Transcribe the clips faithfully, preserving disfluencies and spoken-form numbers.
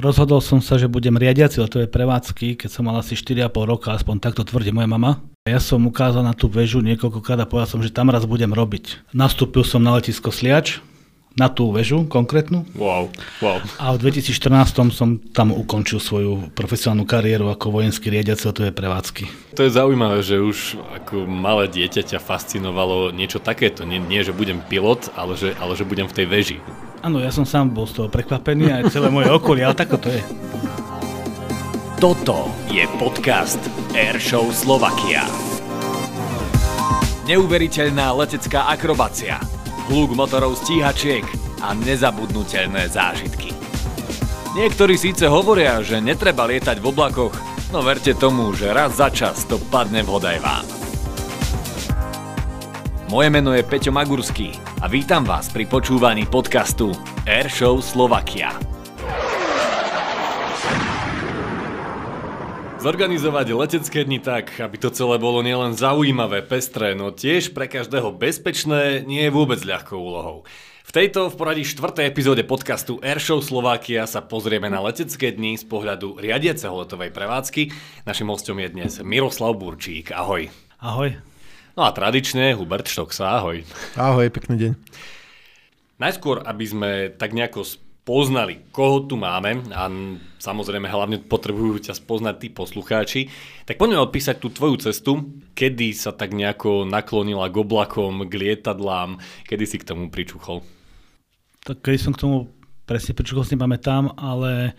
rozhodol som sa, že budem riadiaci letové prevádzky, keď som mal asi štyri a pol roka, aspoň takto tvrdí moja mama. Ja som ukázal na tú väžu niekoľkokrát a povedal som, že tam raz budem robiť. Nastúpil som na letisko Sliač, na tú väžu konkrétnu. Wow, wow. A v dvetisícštrnástom som tam ukončil svoju profesionálnu kariéru ako vojenský riadiaci letové prevádzky. To je zaujímavé, že už ako malé dieťa ťa fascinovalo niečo takéto. Nie, nie že budem pilot, ale že, ale že budem v tej väži. Áno, ja som sám bol z toho prekvapený a celé moje okolie, ale tako to je. Toto je podcast Airshow Slovakia. Neuveriteľná letecká akrobácia, hluk motorov stíhačiek a nezabudnuteľné zážitky. Niektorí síce hovoria, že netreba lietať v oblakoch, no verte tomu, že raz za čas to padne vhod aj vám. Moje meno je Peťo Magurský a vítam vás pri počúvaní podcastu Airshow Slovakia. Zorganizovať letecké dni tak, aby to celé bolo nielen zaujímavé, pestré, no tiež pre každého bezpečné, nie je vôbec ľahkou úlohou. V tejto v poradí štvrtej epizóde podcastu Airshow Slovakia sa pozrieme na letecké dni z pohľadu riadiaceho letovej prevádzky. Našim hosťom je dnes Miroslav Burčík. Ahoj. Ahoj. No a tradične Hubert Štoksa, ahoj. Ahoj, pekný deň. Najskôr, aby sme tak nejako spoznali, koho tu máme, a samozrejme hlavne potrebujú ťa spoznať tí poslucháči, tak poďme odpísať tú tvoju cestu, kedy sa tak nejako naklonila k oblakom, k lietadlám, kedy si k tomu pričuchol. Tak kedy som k tomu presne pričuchol, si nepamätám, ale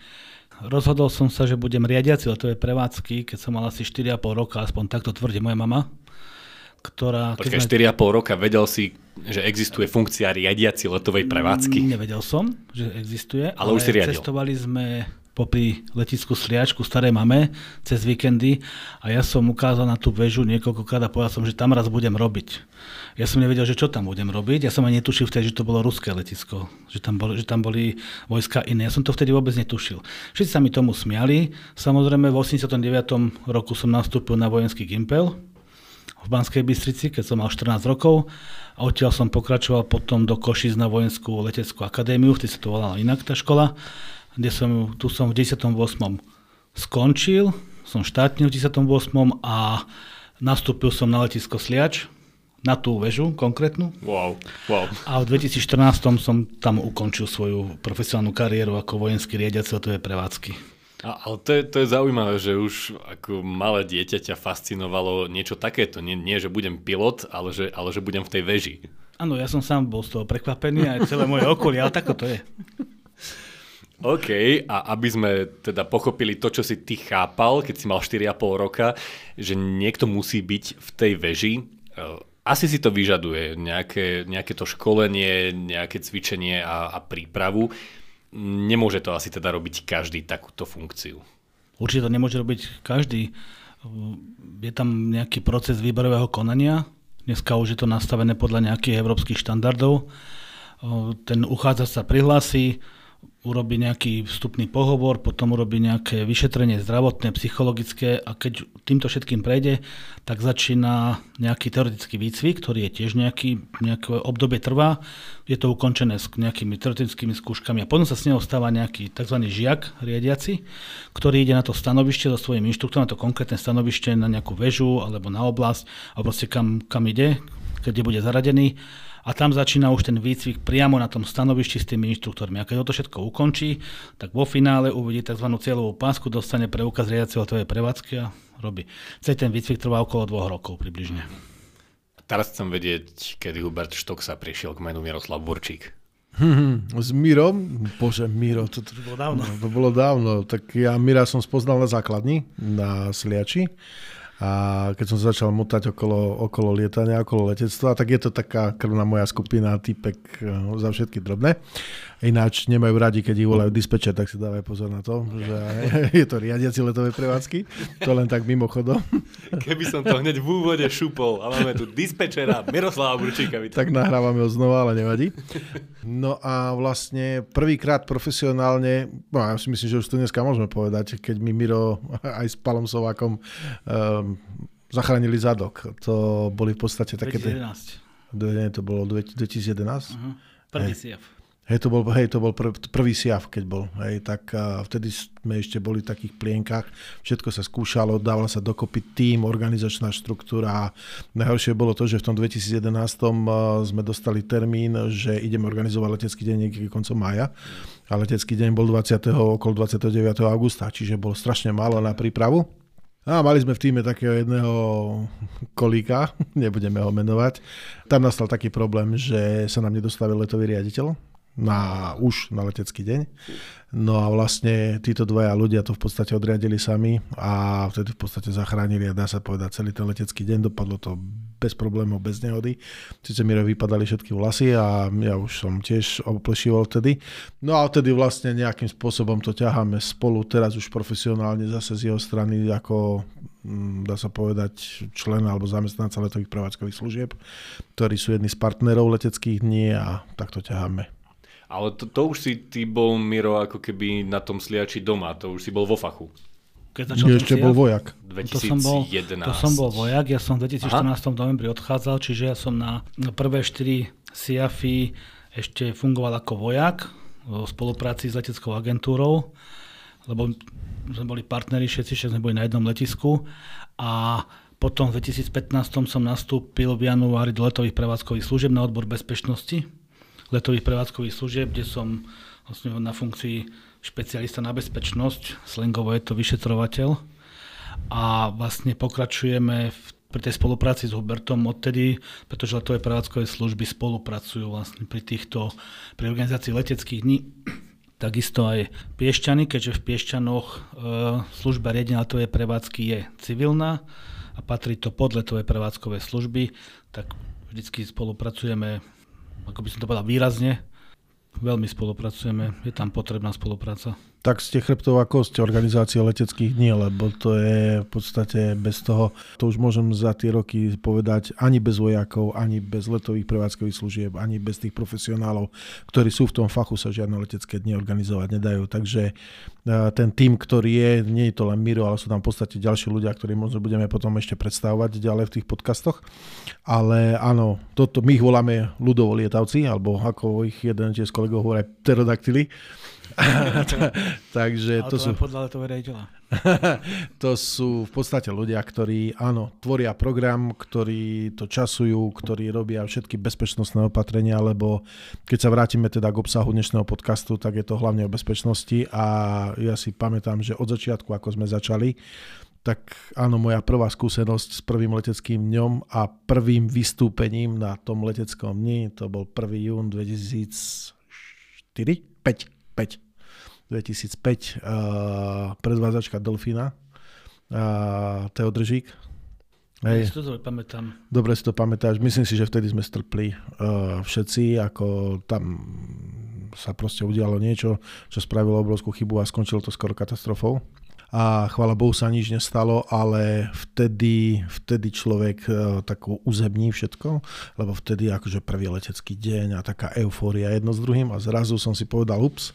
rozhodol som sa, že budem riadiaci letové prevádzky, keď som mal asi štyri a pol roka, aspoň takto tvrdí moja mama. Ktorá... Počkaj, sme... štyri a pol roka vedel si, že existuje funkcia riadiaci letovej prevádzky? Nevedel som, že existuje, ale, ale už si riadil. Cestovali sme popri letisku Sliačku, starej mame, cez víkendy a ja som ukázal na tú väžu niekoľkokrát a povedal som, že tam raz budem robiť. Ja som nevedel, že čo tam budem robiť. Ja som aj netušil vtedy, že to bolo ruské letisko, že tam, bol, že tam boli vojska iné. Ja som to vtedy vôbec netušil. Všetci sa mi tomu smiali. Samozrejme, v osemdesiatom deviatom roku som nastúpil na vojenský Gimpel v Banskej Bystrici, keď som mal štrnásť rokov a odtiaľ som pokračoval potom do Košic na vojenskú leteckú akadémiu, vtedy sa to volala inak tá škola, kde som, tu som v desať osem skončil, som štátnil v desať osem a nastúpil som na letisko Sliač, na tú väžu konkrétnu. Wow, wow. A v dvetisícštrnástom som tam ukončil svoju profesionálnu kariéru ako vojenský riadiaci letové prevádzky. Ale to je, to je zaujímavé, že už ako malé dieťa ťa fascinovalo niečo takéto. Nie, nie že budem pilot, ale že, ale že budem v tej väži. Áno, ja som sám bol z toho prekvapený a celé moje okolie, ale tako to je. OK, a aby sme teda pochopili to, čo si ty chápal, keď si mal štyri a pol roka, že niekto musí byť v tej väži, asi si to vyžaduje, nejaké, nejaké to školenie, nejaké cvičenie a, a prípravu. Nemôže to asi teda robiť každý takúto funkciu. Určite to nemôže robiť každý. Je tam nejaký proces výberového konania. Dneska už je to nastavené podľa nejakých európskych štandardov. Ten uchádzač sa prihlási, urobí nejaký vstupný pohovor, potom urobí nejaké vyšetrenie zdravotné, psychologické a keď týmto všetkým prejde, tak začína nejaký teoretický výcvik, ktorý je tiež nejaký, nejaké obdobie trvá. Je to ukončené s nejakými teoretickými skúškami a potom sa s neho stáva nejaký tzv. Žiak riadiaci, ktorý ide na to stanovište so svojím inštruktorom, na to konkrétne stanovište, na nejakú väžu alebo na oblasť, alebo proste kam, kam ide, kde bude zaradený. A tam začína už ten výcvik priamo na tom stanovišti s tými inštruktormi. A keď toto všetko ukončí, tak vo finále uvidí tzv. Cieľovú pásku, dostane preukaz riadiaceho letovej prevádzky a robí. Celý ten výcvik trvá okolo dvoch rokov približne. Teraz chcem vedieť, kedy Hubert Štoksa prišiel k menu Miroslav Burčík. Hmm, s Mirom? Bože, Miro, to, to bolo dávno. No, to bolo dávno. Tak ja Mira som spoznal na základni, na Sliači. A keď som sa začal motať okolo, okolo lietania, okolo letectva, tak je to taká krvná moja skupina, týpek za všetky drobné. Ináč nemajú radi, keď ich volajú dispečer, tak si dávaj pozor na to, že je to riadiaci letové prevádzky. To len tak mimochodom. Keby som to hneď v úvode šupol a máme tu dispečera Miroslava Burčíka. Tak nahrávame ho znova, ale nevadí. No a vlastne prvýkrát profesionálne, no ja si myslím, že už to dneska môžeme povedať, keď mi Miro aj s Paľom Sovákom zachránili zadok. To boli v podstate také... dvetisícjedenásť. Tie... To bolo dvetisícjedenásť? Uh-huh. Prvý sí ef. Hej, to bol, hej, to bol prv, prvý siav, keď bol. Hej, tak a vtedy sme ešte boli v takých plienkach. Všetko sa skúšalo, dával sa dokopy tím, organizačná štruktúra. Najhoršie bolo to, že v tom dvetisíc jedenásť sme dostali termín, že ideme organizovať letecký deň niekedy koncom mája. A letecký deň bol dvadsiateho, okolo dvadsiateho deviateho augusta, čiže bolo strašne málo na prípravu. A mali sme v týme takého jedného kolíka, nebudeme ho menovať. Tam nastal taký problém, že sa nám nedostavil letový riaditeľ na, už na letecký deň. No a vlastne títo dvaja ľudia to v podstate odriadili sami a vtedy v podstate zachránili, a dá sa povedať, celý ten letecký deň. Dopadlo to bez problémov, bez nehody. Sice mi vypadali všetky vlasy a ja už som tiež oplešíval vtedy. No a vtedy vlastne nejakým spôsobom to ťaháme spolu, teraz už profesionálne zase z jeho strany ako, dá sa povedať, člen alebo zamestnanca letových prevádzkových služieb, ktorí sú jedni z partnerov leteckých dní, a tak to ťaháme. Ale to, to už si ty bol, Miro, ako keby na tom Sliači doma, to už si bol vo fachu. Keď začal ešte bol vojak. dvetisíc jedenásť. To som bol, to som bol vojak, ja som v dvetisíc štrnásť. Aha. V novembri odchádzal, čiže ja som na prvé štyri siafy ešte fungoval ako vojak v spolupráci s leteckou agentúrou, lebo sme boli partneri, všetci, všetci sme boli na jednom letisku, a potom v dvetisíc pätnásť som nastúpil v januári do letových prevádzkových služieb na odbor bezpečnosti letových prevádzkových služieb, kde som vlastne na funkcii špecialista na bezpečnosť, slangovo je to vyšetrovateľ. A vlastne pokračujeme v, pri tej spolupráci s Hubertom odtedy, pretože letové prevádzkové služby spolupracujú vlastne pri týchto, pri organizácii leteckých dní. Takisto aj Piešťany, keďže v Piešťanoch e, služba riadenia letovej prevádzky je civilná a patrí to pod letové prevádzkové služby, tak vždycky spolupracujeme, ako by som to povedal, výrazne. Veľmi spolupracujeme, je tam potrebná spolupráca. Tak ste chrbtová kosť organizácie leteckých dní, lebo to je v podstate bez toho, to už môžem za tie roky povedať, ani bez vojakov, ani bez letových prevádzkových služieb, ani bez tých profesionálov, ktorí sú v tom fachu, sa žiadne letecké dni organizovať nedajú. Takže ten tím, ktorý je, nie je to len Miro, ale sú tam v podstate ďalší ľudia, ktorí možno budeme potom ešte predstavovať ďalej v tých podcastoch. Ale áno, toto my ich voláme ľudovo lietavci, alebo ako ich jeden z kolegov hovorí, pterodaktily. Takže to, to sú podľa toho riaditeľa. To sú v podstate ľudia, ktorí áno, tvoria program, ktorí to časujú, ktorí robia všetky bezpečnostné opatrenia, lebo keď sa vrátime teda k obsahu dnešného podcastu, tak je to hlavne o bezpečnosti. A ja si pamätám, že od začiatku, ako sme začali, tak áno, moja prvá skúsenosť s prvým leteckým dňom a prvým vystúpením na tom leteckom dni, to bol prvý jún dvetisícštyri, päť, päť, dvetisícpäť, uh, predvádzačka Delfína, uh, Teo Držík. Hej. Si to pamätám. Dobre si to pamätáš. Myslím si, že vtedy sme strpli uh, všetci, ako tam sa proste udialo niečo, čo spravilo obrovskú chybu a skončilo to skoro katastrofou. A chvála Bohu sa nič nestalo, ale vtedy, vtedy človek takú uzemní všetko, lebo vtedy akože prvý letecký deň a taká eufória jedno s druhým, a zrazu som si povedal, ups,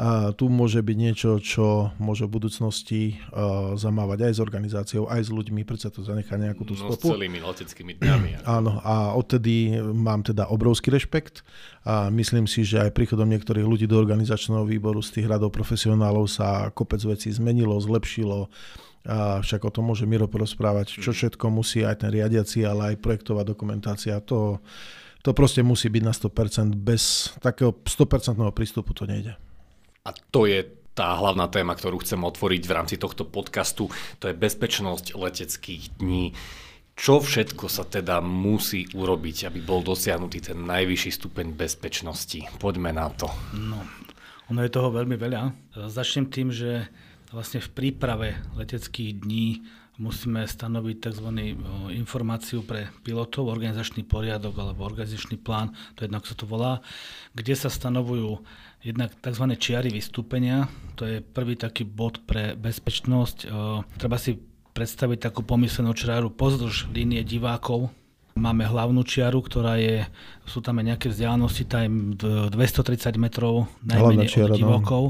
a tu môže byť niečo, čo môže v budúcnosti uh, zamávať aj s organizáciou, aj s ľuďmi, predsa to zanechá nejakú tú stopu. No, s celými leteckými dňami. Áno, a odtedy mám teda obrovský rešpekt a myslím si, že aj príchodom niektorých ľudí do organizačného výboru z tých radov profesionálov sa kopec vecí zmenilo, zlepšilo. A však o tom môže Miro porozprávať, čo všetko musí aj ten riadiaci, ale aj projektová dokumentácia, to, to proste musí byť na sto percent, bez takého sto percent prístupu to nejde. A to je tá hlavná téma, ktorú chcem otvoriť v rámci tohto podcastu. To je bezpečnosť leteckých dní. Čo všetko sa teda musí urobiť, aby bol dosiahnutý ten najvyšší stupeň bezpečnosti? Poďme na to. No, ono je toho veľmi veľa. Začnem tým, že vlastne v príprave leteckých dní musíme stanoviť tzv. Informáciu pre pilotov, organizačný poriadok alebo organizačný plán, to jednak sa to volá, kde sa stanovujú jednak tzv. Čiary vystúpenia, to je prvý taký bod pre bezpečnosť. Treba si predstaviť takú pomyselnú čiaru pozdĺž línie divákov, Máme hlavnú čiaru, ktorá je, sú tam aj nejaké vzdialenosti, tá je dvestotridsať metrov najmenej od divákov.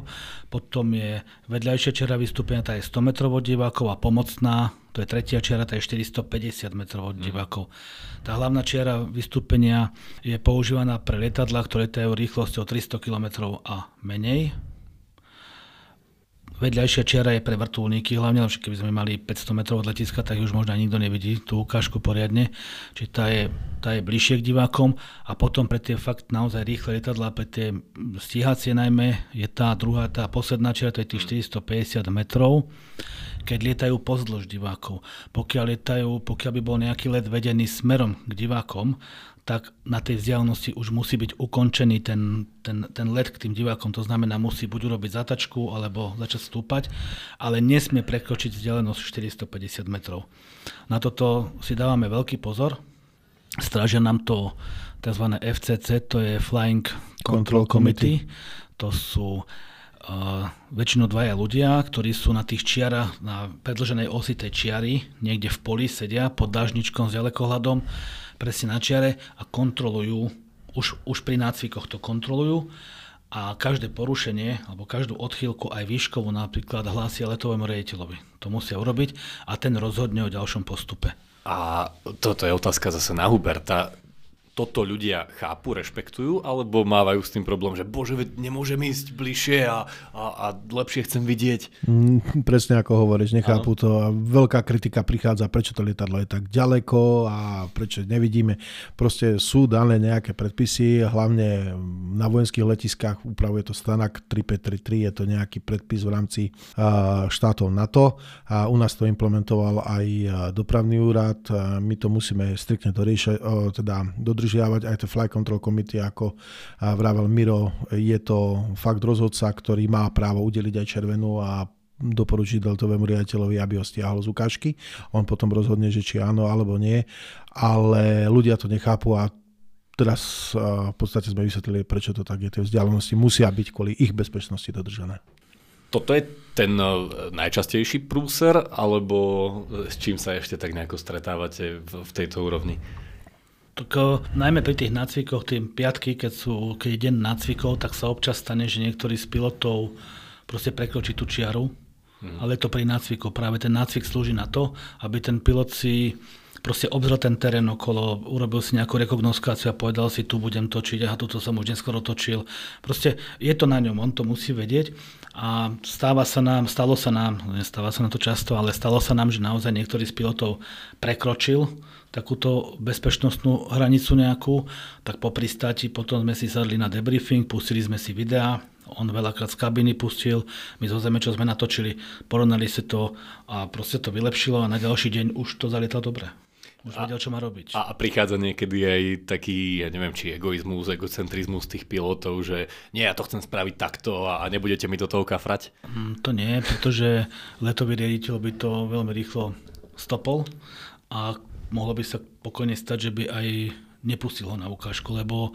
Potom je vedľajšia čiara vystúpenia, tá je sto metrov od divákov a pomocná, to je tretia čiara, tá je štyristopäťdesiat metrov od divákov. Tá hlavná čiara vystúpenia je používaná pre lietadlá, ktoré letajú rýchlosťou tristo kilometrov a menej. Vedľajšia čiara je pre vrtuľníky, hlavne keby sme mali päťsto metrov od letiska, tak už možno nikto nevidí tú ukážku poriadne. Čiže tá je, tá je bližšie k divákom a potom pre tie fakt naozaj rýchle lietadlá, pre tie stíhacie najmä, je tá druhá, tá posledná čiara, to je tých štyristopäťdesiat metrov, keď lietajú pozdĺž divákov. Pokiaľ lietajú, pokiaľ by bol nejaký let vedený smerom k divákom, tak na tej vzdialenosti už musí byť ukončený ten, ten, ten let k tým divákom. To znamená, musí buď urobiť zatačku, alebo začať stúpať, ale nesmie prekročiť vzdialenosť štyristopäťdesiat metrov. Na toto si dávame veľký pozor. Strážia nám to tzv. F C C, to je Flying Control, Control Committee. Committee. To sú uh, väčšinou dvaja ľudia, ktorí sú na tých čiarach, na predĺženej osi tej čiary, niekde v poli sedia pod dážničkom s ďalekohľadom, presne na čiare a kontrolujú, už, už pri nácvikoch to kontrolujú a každé porušenie alebo každú odchýlku aj výškovú napríklad hlásia letovému riaditeľovi. To musia urobiť a ten rozhodne o ďalšom postupe. A toto je otázka zase na Huberta. Toto ľudia chápu, rešpektujú alebo mávajú s tým problém, že bože, nemôžem ísť bližšie a, a, a lepšie chcem vidieť? Mm, presne ako hovoríš, nechápu ano. To. A veľká kritika prichádza, prečo to lietadlo je tak ďaleko a prečo nevidíme. Proste sú dané nejaké predpisy, hlavne na vojenských letiskách upravuje to Stanag tri päť tri tri, je to nejaký predpis v rámci štátov NATO a u nás to implementoval aj dopravný úrad. My to musíme striktne doriešať, teda do udržiavať aj to Flight Control Committee, ako vravel Miro, je to fakt rozhodca, ktorý má právo udeliť aj červenú a doporučiť letovému riaditeľovi, aby ho stiahol z ukážky. On potom rozhodne, že či áno alebo nie, ale ľudia to nechápu a teraz v podstate sme vysvetlili, prečo to tak je. Tie vzdialenosti musia byť kvôli ich bezpečnosti dodržané. Toto je ten najčastejší prúser, alebo s čím sa ešte tak nejako stretávate v tejto úrovni? Tak, najmä pri tých nácvikoch, tým piatky, keď, sú, keď je deň nácvikov, tak sa občas stane, že niektorý z pilotov proste prekročí tú čiaru, mm. ale to pri nácviku. Práve ten nácvik slúži na to, aby ten pilot si proste obzrel ten terén okolo, urobil si nejakú rekognoskáciu a povedal si, tu budem točiť, aha, toto som už neskoro točil. Proste je to na ňom, on to musí vedieť a stáva sa nám, stalo sa nám, nestáva sa na to často, ale stalo sa nám, že naozaj niektorý z pilotov prekročil takúto bezpečnostnú hranicu nejakú, tak po pristáti potom sme si sadli na debriefing, pustili sme si videá, on veľakrát z kabiny pustil, my zo zeme, čo sme natočili, porovnali si to a proste to vylepšilo a na ďalší deň už to zalietalo dobre. Už a, vedel, čo má robiť. A prichádza niekedy aj taký, ja neviem, či egoizmus, egocentrizmus tých pilotov, že nie, ja to chcem spraviť takto a nebudete mi do toho kafrať? Mm, to nie, pretože letový riaditeľ by to veľmi rýchlo stopol a mohlo by sa pokojne stať, že by aj nepustil ho na ukážku, lebo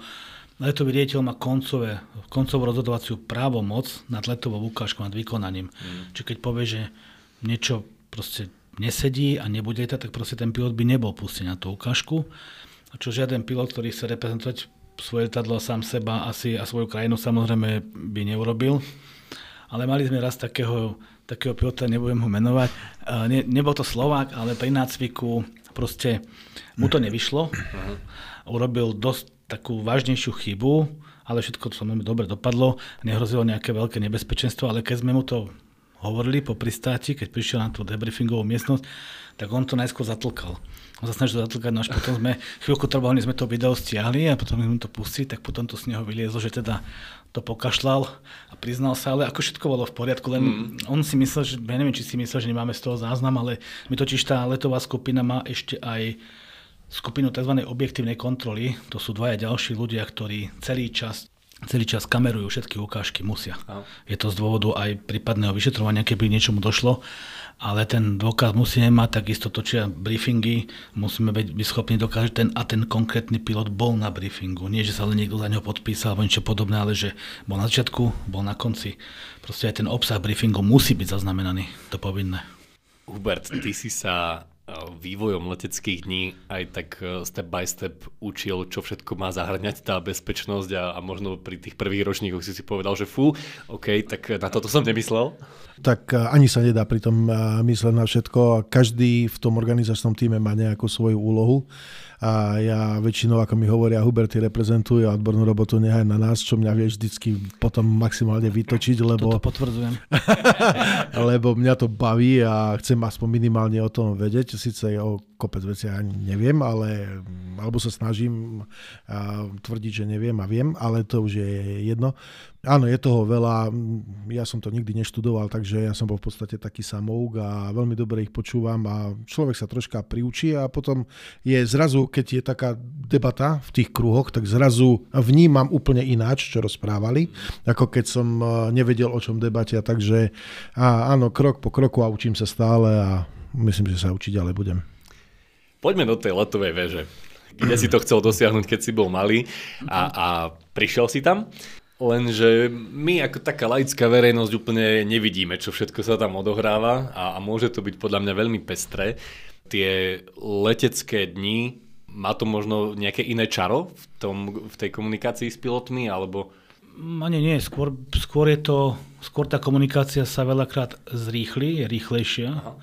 letový riaditeľ má koncové, koncovú rozhodovaciu právomoc nad letovou ukážkou, nad vykonaním. Mm. Čiže keď povie, že niečo proste nesedí a nebude lietať, tak proste ten pilot by nebol pustený na tú ukážku. A čo žiaden pilot, ktorý chce reprezentovať svoje letadlo, sám seba asi a svoju krajinu, samozrejme by neurobil. Ale mali sme raz takého, takého pilota, nebudem ho menovať. Ne, nebol to Slovák, ale pri nácviku proste mu to nevyšlo. Urobil dosť takú vážnejšiu chybu, ale všetko to samozrejme dobre dopadlo. Nehrozilo nejaké veľké nebezpečenstvo, ale keď sme mu to hovorili po pristáti, keď prišiel na tú debriefingovú miestnosť, tak on to najskôr zatlkal. On sa snažil zatlkať, no až potom sme chvíľku trvali, sme to video stiahli a potom sme to pustili, tak potom to z neho vyliezlo, že teda to pokašľal a priznal sa, ale ako všetko bolo v poriadku, len mm. on si myslel, že, ja neviem, či si myslel, že nemáme z toho záznam, ale my totiž tá letová skupina má ešte aj skupinu tzv. Objektívnej kontroly, to sú dvaja ďalší ľudia, ktorí celý čas Celý čas kamerujú, všetky ukážky musia. Aha. Je to z dôvodu aj prípadného vyšetrovania, keby niečomu došlo, ale ten dôkaz musíme mať, takisto točia briefingy, musíme byť schopní dokázať, ten a ten konkrétny pilot bol na briefingu. Nie, že sa len niekto za neho podpísal alebo niečo podobné, ale že bol na začiatku, bol na konci. Proste aj ten obsah briefingu musí byť zaznamenaný, to povinné. Hubert, ty si sa vývojom leteckých dní aj tak step by step učil, čo všetko má zahŕňať tá bezpečnosť a, a možno pri tých prvých ročníkoch si si povedal, že fú, OK, tak na toto som nemyslel? Tak ani sa nedá pri tom mysleť na všetko. Každý v tom organizačnom týme má nejakú svoju úlohu a ja väčšinou, ako mi hovoria, Huberty reprezentujú a odbornú robotu nehaj na nás, čo mňa vie vždycky potom maximálne vytočiť, lebo... Toto potvrdzujem. Lebo mňa to baví a chcem aspoň minimálne o tom vedieť. Sice o kopec veci ja neviem, ale alebo sa snažím a, tvrdiť, že neviem a viem, ale to už je jedno. Áno, je toho veľa. Ja som to nikdy neštudoval, takže ja som bol v podstate taký samouk a veľmi dobre ich počúvam a človek sa troška priučí a potom je zrazu, keď je taká debata v tých kruhoch, tak zrazu vnímam úplne ináč, čo rozprávali, ako keď som nevedel, o čom debatia, takže a áno, krok po kroku a učím sa stále a myslím, že sa učiť ďalej budem. Poďme do tej letovej veže. Kde si to chcel dosiahnuť, keď si bol malý a, a prišiel si tam? Lenže my ako taká laická verejnosť úplne nevidíme, čo všetko sa tam odohráva a, a môže to byť podľa mňa veľmi pestré. Tie letecké dni, má to možno nejaké iné čaro v, tom, v tej komunikácii s pilotmi? Alebo... Ani nie, skôr, skôr je to, skôr tá komunikácia sa veľakrát zrýchli, je rýchlejšia. Aha.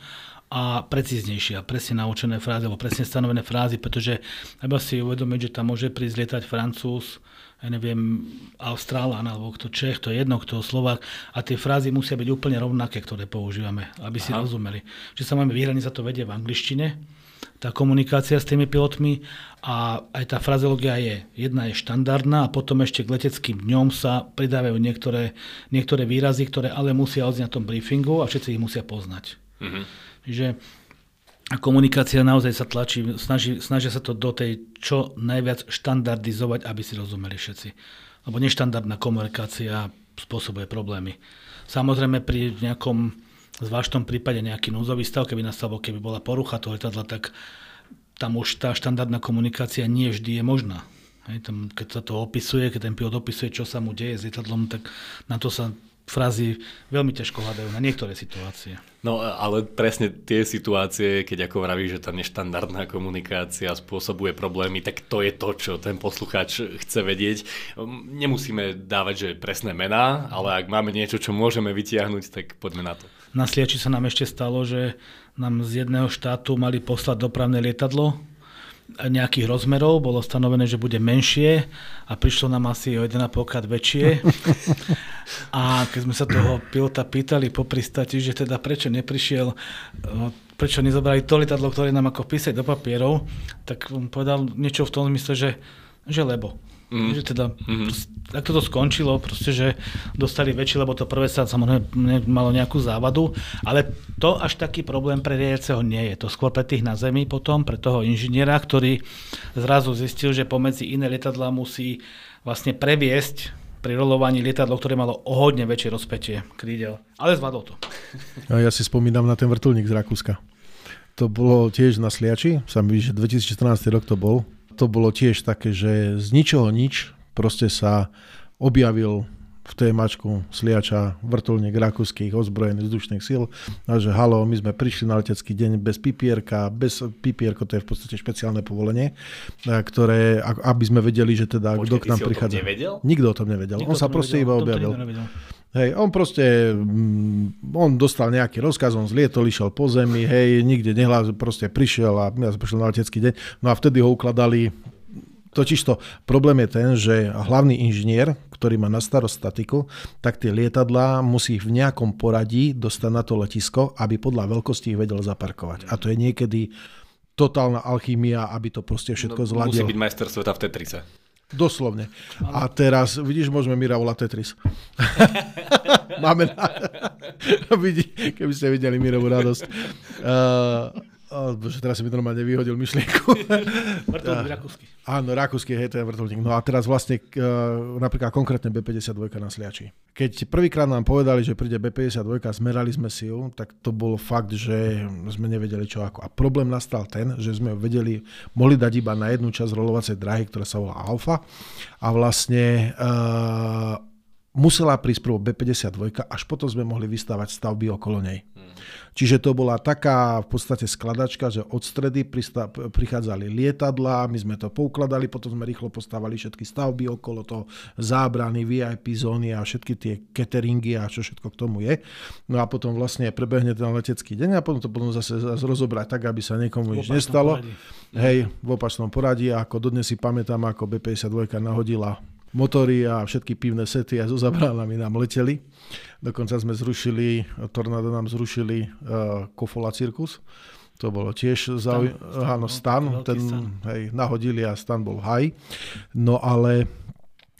A precíznejšia, presne naučené frázy, alebo presne stanovené frázy, pretože iba si uvedomiť, že tam môže prísť lietať Francúz, ja neviem, Austrálán, alebo kto Čech, to je jedno, kto Slovák. A tie frázy musia byť úplne rovnaké, ktoré používame, aby si Aha. rozumeli. Že sa máme vyhraniť, sa to vedie v angličtine, tá komunikácia s tými pilotmi a aj tá frazeológia je, jedna je štandardná a potom ešte k leteckým dňom sa pridávajú niektoré, niektoré výrazy, ktoré ale musia odznieť na tom briefingu a všetci ich musia poznať. Mhm. Že komunikácia naozaj sa tlačí, snaží, snažia sa to do tej čo najviac štandardizovať, aby si rozumeli všetci. Lebo neštandardná komunikácia spôsobuje problémy. Samozrejme pri nejakom zvláštnom prípade nejaký núdzový stav, keby nastal, keby bola porucha toho letadla, tak tam už tá štandardná komunikácia nie vždy je možná. Hej, tam, keď sa to opisuje, keď ten pilot opisuje, čo sa mu deje s letadlom, tak na to sa frázy veľmi ťažko hľadajú na niektoré situácie. No ale presne tie situácie, keď ako vravíš, že tá neštandardná komunikácia spôsobuje problémy, tak to je to, čo ten poslucháč chce vedieť. Nemusíme dávať, že presné mená, ale ak máme niečo, čo môžeme vytiahnuť, tak poďme na to. Na Sliači sa nám ešte stalo, že nám z jedného štátu mali poslať dopravné lietadlo nejakých rozmerov, bolo stanovené, že bude menšie a prišlo nám asi o jeden a pol krát väčšie. A keď sme sa toho pilota pýtali po pristati, že teda prečo neprišiel, prečo nezobrali to lietadlo, ktoré nám ako písať do papierov, tak on povedal niečo v tom zmysle, že, že lebo. Mm. Že teda, mm-hmm. tak toto skončilo, proste, že dostali väčšie, lebo to prvé sa samozrejme malo nejakú závadu, ale to až taký problém pre riadiaceho nie je. To skôr pre tých na zemi potom, pre toho inžiniera, ktorý zrazu zistil, že pomedzi iné lietadlá musí vlastne previesť pri rolovaní lietadlo, ktoré malo o hodne väčšie rozpätie krídel. Ale zvládol to. Ja si spomínam na ten vrtuľník z Rakúska. To bolo tiež na Sliači, sa mi že dvetisícštrnásty rok to bol. To bolo tiež také, že z ničoho nič proste sa objavil v témačku Sliača vrtuľník rakúskych ozbrojených vzdušných síl a že halo, my sme prišli na letecký deň bez pipierka, bez pipierko, to je v podstate špeciálne povolenie, ktoré, aby sme vedeli, že teda kto k nám prichádza. Nikto o tom nevedel. Nikto on sa proste iba objavil. Hej, on proste, on dostal nejaký rozkaz, on zlietol, išiel po zemi, hej, nikde nehlásil, proste prišiel a ja som prišiel na letecký deň. No a vtedy ho ukladali, totižto problém je ten, že hlavný inžinier, ktorý má na starost statiku, tak tie lietadlá musí v nejakom poradí dostať na to letisko, aby podľa veľkosti ich vedel zaparkovať. A to je niekedy totálna alchymia, aby to proste všetko no, zladil. Musí byť majster sveta v Tetrise. Doslovne. A teraz, vidíš, môžeme Mira volať Tetris. Máme na... Keby ste videli Mirovú radosť. Uh, uh, teraz si mi normálne vyhodil myšlienku. Vrtuľník rakúsky. Áno, rakúsky, hej, to je vrtuľník. No a teraz vlastne uh, napríklad konkrétne bé päťdesiatdva na Sliači. Keď prvýkrát nám povedali, že príde bé päťdesiatdva, zmerali sme si ju, tak to bolo fakt, že sme nevedeli čo ako. A problém nastal ten, že sme vedeli, mohli dať iba na jednu časť rolovacej dráhy, ktorá sa volá Alfa. A vlastne... Uh, musela prísť prvou bé päťdesiatdva, až potom sme mohli vystávať stavby okolo nej. Hmm. Čiže to bola taká v podstate skladačka, že od stredy pristá, prichádzali lietadlá, my sme to poukladali, potom sme rýchlo postavali všetky stavby okolo toho, zábrany, vé í pé zóny a všetky tie cateringy a čo všetko k tomu je. No a potom vlastne prebehne ten letecký deň a potom to potom zase rozobrať tak, aby sa niekomu nič nestalo. Poradí. Hej, v opačnom poradí, ako dodnes si pamätám, ako bé päťdesiatdva nahodila motory a všetky pivné sety a so zabránami nám leteli. Dokonca sme zrušili, tornádo nám zrušili uh, Kofola cirkus. To bolo tiež zaujímavé. Áno, stan. Ten, hej, nahodili a stan bol haj. No ale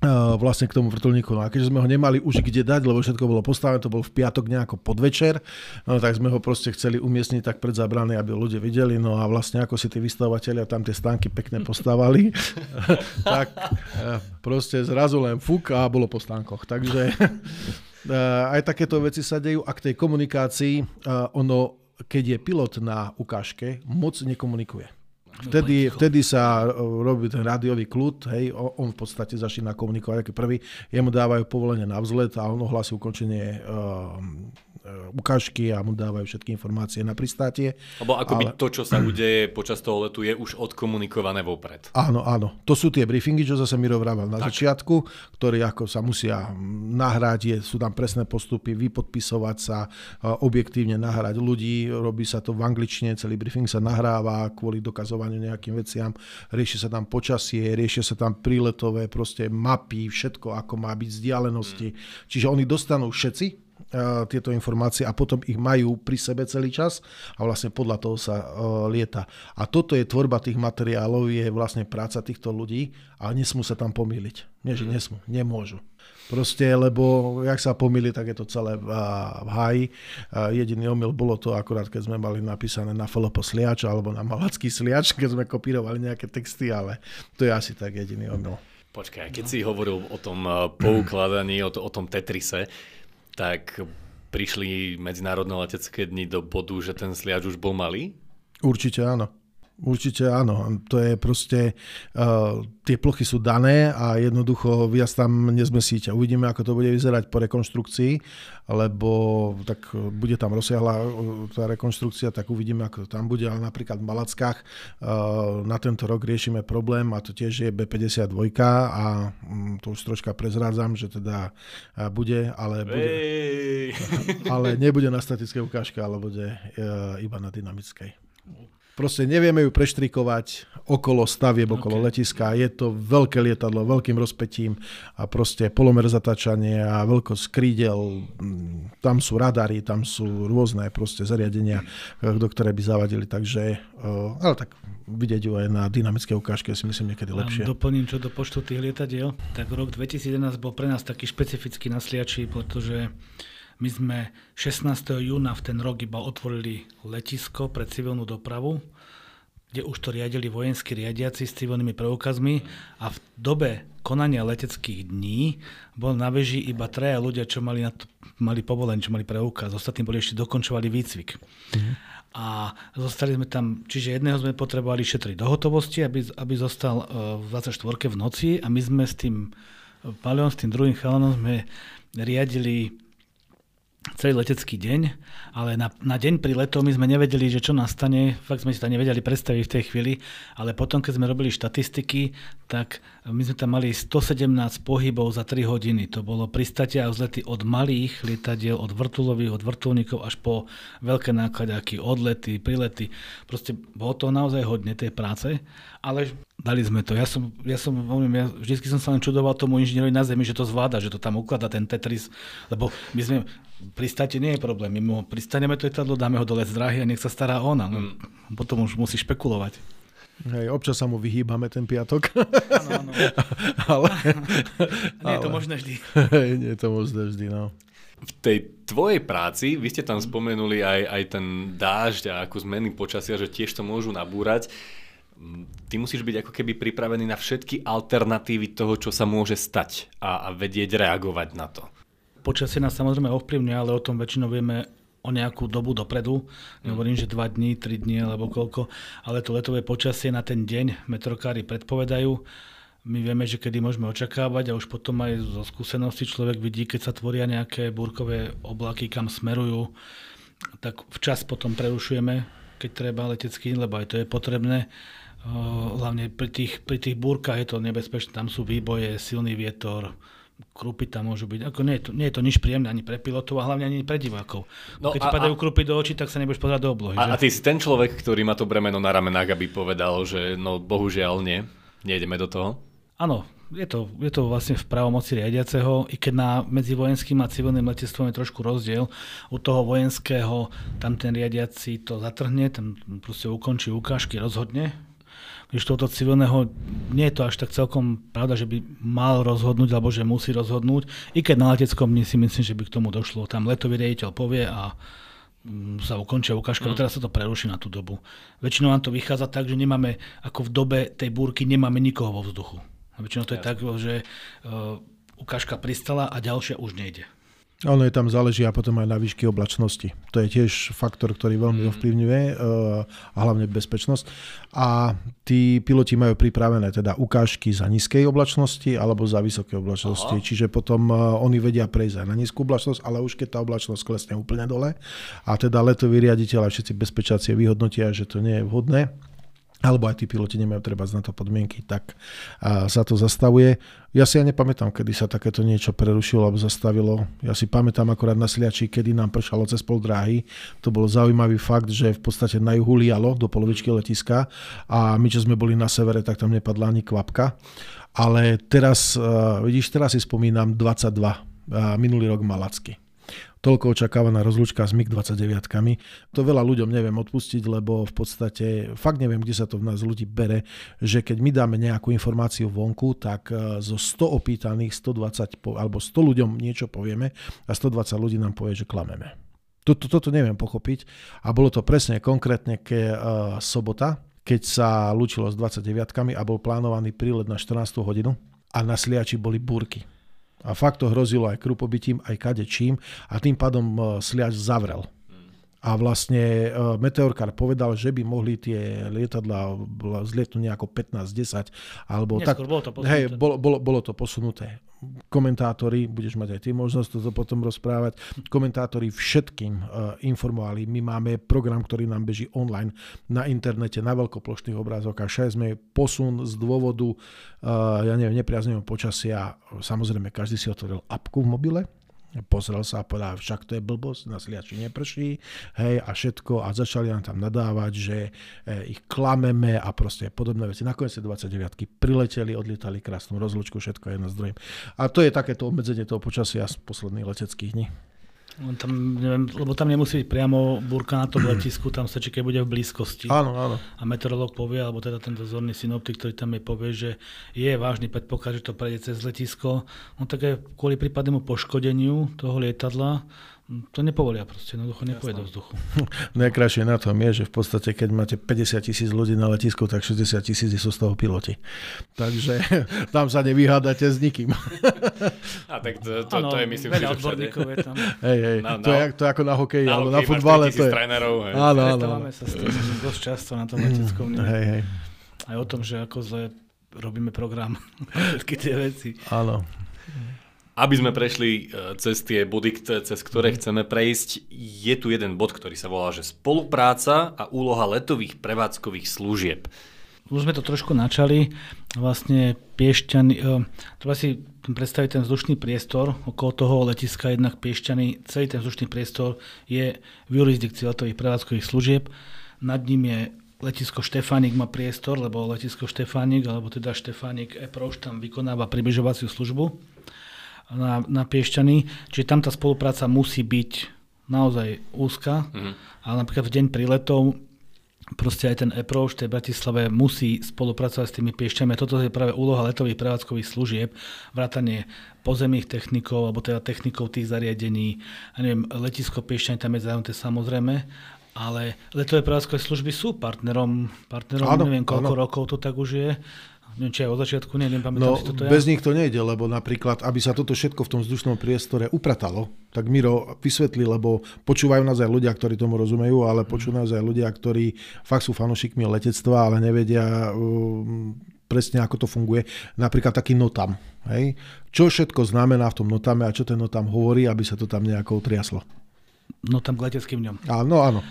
uh, vlastne k tomu vrtuľníku. No a keďže sme ho nemali už kde dať, lebo všetko bolo postavené, to bol v piatok nejako podvečer, no, tak sme ho proste chceli umiestniť tak pred zabrany, aby ľudia videli. No a vlastne ako si tí vystavovatelia tam tie stánky pekne postavali, tak... Uh, proste zrazu len fuk a bolo po stánkoch. Takže aj takéto veci sa dejú. A k tej komunikácii, ono, keď je pilot na ukážke, moc nekomunikuje. Vtedy, vtedy sa robí ten rádiový kľud, hej, on v podstate začína komunikovať ako prvý. Jemu dávajú povolenie na vzlet a on ohlási ukončenie uh, ukážky a mu dávajú všetky informácie na pristátie. Lebo akoby ale... to, čo sa udeje počas toho letu, je už odkomunikované vopred. Áno, áno. To sú tie briefingy, čo zase Miro vraval na tak. začiatku, ktoré ako sa musia nahrať, sú tam presné postupy, vypodpisovať sa, objektívne nahrať ľudí, robí sa to v angličtine, celý briefing sa nahráva kvôli dokazovaniu nejakým veciam, rieši sa tam počasie, riešia sa tam príletové proste mapy, všetko, ako má byť vzdialenosti. Hmm. Čiže oni dostanú všetci tieto informácie a potom ich majú pri sebe celý čas a vlastne podľa toho sa lieta. A toto je tvorba tých materiálov, je vlastne práca týchto ľudí a nesmú sa tam pomýliť. Nie, že nesmú, nemôžu. Proste, lebo jak sa pomýli, tak je to celé v, v háji. Jediný omyl bolo to akurát, keď sme mali napísané na F L P Sliač alebo na Malacky Sliač, keď sme kopírovali nejaké texty, ale to je asi tak jediný omyl. Počkaj, keď si hovoril o tom poukladaní, o, to, o tom Tetrise, tak prišli medzinárodné letecké dni do bodu, že ten Sliač už bol malý? Určite áno. Určite áno. To je proste, uh, tie plochy sú dané a jednoducho viac tam nezmesíte. Uvidíme, ako to bude vyzerať po rekonštrukcii, lebo tak bude tam rozsiahla tá rekonštrukcia, tak uvidíme, ako to tam bude. Ale napríklad v Malackách uh, na tento rok riešime problém a to tiež je bé päťdesiatdva a um, to už troška prezrádzam, že teda uh, bude, ale bude, ale nebude na statické ukážke, ale bude uh, iba na dynamickej. Proste nevieme ju preštrikovať okolo stavieb, okolo okay. letiska. Je to veľké lietadlo, veľkým rozpetím a proste polomer zatáčanie a veľkosť krídel. Tam sú radary, tam sú rôzne proste zariadenia, do ktoré by zavadili. Takže, ale tak vidieť ju aj na dynamické ukážke, si myslím niekedy lepšie. Vám doplním čo do počtu tých lietadiel. Tak rok dvetisícjedenásť bol pre nás taký špecifický na Sliači, pretože my sme šestnásteho júna v ten rok iba otvorili letisko pre civilnú dopravu, kde už to riadili vojenskí riadiaci s civilnými preukazmi a v dobe konania leteckých dní bol na veži iba traja ľudia, čo mali, na to, mali povolenie, čo mali preukaz. Ostatní boli ešte dokončovali výcvik. Mhm. A zostali sme tam, čiže jedného sme potrebovali šetriť do hotovosti, aby, aby zostal v dvadsaťštvorke v noci a my sme s tým Paľom, s tým druhým chalanom sme riadili celý letecký deň, ale na, na deň príletov my sme nevedeli, že čo nastane, fakt sme si to nevedeli predstaviť v tej chvíli, ale potom, keď sme robili štatistiky, tak my sme tam mali stosedemnásť pohybov za tri hodiny. To bolo pristátia a vzlety od malých lietadiel, od vrtuľových, od vrtuľníkov až po veľké nákladáky, odlety, prilety. Proste bolo to naozaj hodne tej práce, ale dali sme to. Ja som, ja som ja vždycky som sa len čudoval tomu inžinierovi na zemi, že to zvláda, že to tam ukladá ten Tetris, lebo my sme pristáte nie je problém. My mu pristaneme to lietadlo, dáme ho dole z dráhy a nech sa stará ona. No, potom už musí špekulovať. Hej, občas sa mu vyhýbame ten piatok. Áno, áno. Ale, ale... Nie je to možné vždy. Hej, nie je to možné vždy, no. V tej tvojej práci, vy ste tam spomenuli aj, aj ten dážď a ako zmeny počasia, že tiež to môžu nabúrať. Ty musíš byť ako keby pripravený na všetky alternatívy toho, čo sa môže stať a, a vedieť reagovať na to. Počasie nás samozrejme ovplyvňuje, ale o tom väčšinou vieme o nejakú dobu dopredu. Nehovorím, že dva dní, tri dní alebo koľko, ale to letové počasie na ten deň metrokári predpovedajú. My vieme, že kedy môžeme očakávať a už potom aj zo skúsenosti človek vidí, keď sa tvoria nejaké búrkové oblaky, kam smerujú, tak včas potom prerušujeme, keď treba letecký, lebo aj to je potrebné. Hlavne pri tých, pri tých búrkach je to nebezpečné, tam sú výboje, silný vietor, krupy tam môžu byť. Ako nie, je to, nie je to nič príjemné ani pre pilotov a hlavne ani pre divákov. No keď ti padajú krupy do očí, tak sa nebudeš pozerať do oblohy. A, a ty si ten človek, ktorý má to bremeno na ramenách, aby povedal, že no bohužiaľ nie, nejdeme do toho? Áno, je to, je to vlastne v právomoci riadiaceho, i keď na medzi vojenským a civilným letectvom je trošku rozdiel. U toho vojenského tam ten riadiaci to zatrhne, tam proste ukončí ukážky, rozhodne. Když tohoto civilného nie je to až tak celkom pravda, že by mal rozhodnúť, alebo že musí rozhodnúť. I keď na leteckom dni si myslím, že by k tomu došlo. Tam letový riaditeľ povie a sa ukončia ukážka, no teraz sa to preruší na tú dobu. Väčšinou nám to vychádza tak, že nemáme, ako v dobe tej búrky, nemáme nikoho vo vzduchu. Väčšinou to je tak, že uh, ukážka pristala a ďalšia už nejde. Ono je tam záleží a potom aj na výšky oblačnosti. To je tiež faktor, ktorý veľmi ovplyvňuje a hlavne bezpečnosť. A tí piloti majú pripravené teda ukážky za nízkej oblačnosti alebo za vysokej oblačnosti. Aha. Čiže potom oni vedia prejsť aj na nízku oblačnosť, ale už keď tá oblačnosť klesne úplne dole a teda letový riaditeľ a všetci bezpečáci vyhodnotia, že to nie je vhodné, alebo aj tí piloti nemajú treba na to podmienky, tak sa to zastavuje. Ja si ja nepamätám, kedy sa takéto niečo prerušilo alebo zastavilo. Ja si pamätám akorát na Sliači, kedy nám pršalo cez pol dráhy. To bol zaujímavý fakt, že v podstate na juhu lialo do polovičky letiska a my, čo sme boli na severe, tak tam nepadla ani kvapka. Ale teraz, vidíš, teraz si spomínam dvadsaťdva, minulý rok Malacky. Toľko očakávaná rozlúčka s mig dvadsaťdeväť. To veľa ľuďom neviem odpustiť, lebo v podstate fakt neviem, kde sa to v nás ľudí bere, že keď my dáme nejakú informáciu vonku, tak zo sto opýtaných stodvadsať alebo sto ľuďom niečo povieme a stodvadsať ľudí nám povie, že klameme. Toto, toto neviem pochopiť a bolo to presne konkrétne ke uh, sobota, keď sa lúčilo s dvadsaťdeviatkami a bol plánovaný prílet na štrnástu hodinu a na Sliači boli búrky. A fakt to hrozilo aj krupobitím, aj kadečím a tým pádom Sliač zavrel. A vlastne meteorkár povedal, že by mohli tie lietadlá zlietnúť nejako pätnásť desať. Alebo neskôr, tak, bolo to posunuté. Hej, bolo, bolo, bolo to posunuté. Komentátori, budeš mať aj ty možnosť toto potom rozprávať, komentátori všetkým informovali. My máme program, ktorý nám beží online na internete, na veľkoplošných obrázokach. šesť sme posun z dôvodu, ja neviem, nepriaznivého počasia. Samozrejme, každý si otvoril apku v mobile, pozrel sa a povedal, však to je blbosť, na Sliači neprší, hej, a všetko. A začali nám tam nadávať, že ich klameme a proste podobné veci. Nakoniec dvadsaťdeviatky prileteli, odlietali krásnu rozlúčku, všetko jedno s druhým. A to je takéto obmedzenie toho počasia z posledných leteckých dní. Tam, neviem, lebo tam nemusí byť priamo búrka na tom letisku, tam stačí, keď bude v blízkosti. Áno, áno. A meteorológ povie, alebo teda ten dozorný synoptik, ktorý tam je, povie, že je vážny predpoklad, že to prejde cez letisko. No tak aj kvôli prípadnému poškodeniu toho lietadla to nepovolia proste, jednoducho nepoje do vzduchu. Najkrajšie na tom je, že v podstate, keď máte päťdesiat tisíc ľudí na letisku, tak šesťdesiat tisíc sú z toho piloti. Takže tam sa nevyhádate s nikým. A tak to, to, ano, to je, myslím, že všade. Hej, hej, no, no, to, je, to je ako na hokeji, alebo na futbale. Na hokeji máš päťtisíc trénerov. Áno, áno. Pretávame sa s tým dosť často na tom letiskovni. Hej, hej. Aj o tom, že ako zle robíme program. Všetky tie veci. Áno. Aby sme prešli cez tie body, cez ktoré chceme prejsť, je tu jeden bod, ktorý sa volá, že spolupráca a úloha letových prevádzkových služieb. Už sme to trošku načali. Vlastne Piešťany, treba si predstaviť ten vzdušný priestor, okolo toho letiska jednak Piešťany, celý ten vzdušný priestor je v jurisdikcii letových prevádzkových služieb. Nad ním je letisko Štefánik, má priestor, lebo letisko Štefánik, alebo teda Štefánik Approach tam vykonáva približovaciu službu na, na Piešťany, čiže tam tá spolupráca musí byť naozaj úzka, mm-hmm. ale napríklad v deň príletov proste aj ten approach v tej Bratislave musí spolupracovať s tými Piešťanmi. Toto je práve úloha letových prevádzkových služieb, vrátanie pozemných technikov, alebo teda technikov tých zariadení. Ja neviem, letisko Piešťany tam je zájomné samozrejme, ale letové prevádzkové služby sú partnerom, partnerom áno, neviem koľko áno. rokov to tak už je. Neviem, či aj od začiatku, neviem, pamätám no, si toto ja. Bez nich to nejde, lebo napríklad, aby sa toto všetko v tom vzdušnom priestore upratalo, tak Miro vysvetlí, lebo počúvajú nás aj ľudia, ktorí tomu rozumejú, ale počúvajú nás aj ľudia, ktorí fakt sú fanošikmi letectva, ale nevedia um, presne, ako to funguje. Napríklad taký NOTAM. Hej? Čo všetko znamená v tom NOTAMe a čo ten NOTAM hovorí, aby sa to tam nejako triaslo? NOTAM k leteckým dňom. Áno, áno.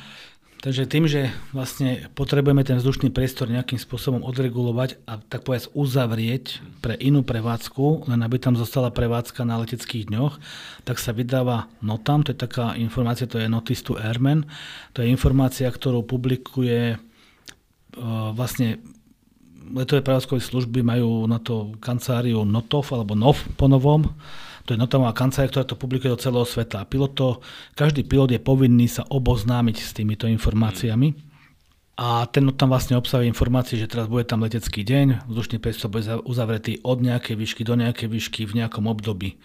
Takže tým, že vlastne potrebujeme ten vzdušný priestor nejakým spôsobom odregulovať a tak povedať uzavrieť pre inú prevádzku, len aby tam zostala prevádzka na leteckých dňoch, tak sa vydáva NOTAM, to je taká informácia, to je Notice to Airmen, to je informácia, ktorú publikuje e, vlastne Letové prevádzkové služby, majú na to kanceláriu NOTOV alebo NOV po novom. To je NOTAMová kancelária, ktorá to publikuje do celého sveta. Pilot to, každý pilot je povinný sa oboznámiť s týmito informáciami. A ten NOTAM vlastne obsahuje informácie, že teraz bude tam letecký deň, vzdušný priestor bude uzavretý od nejakej výšky do nejakej výšky v nejakom období.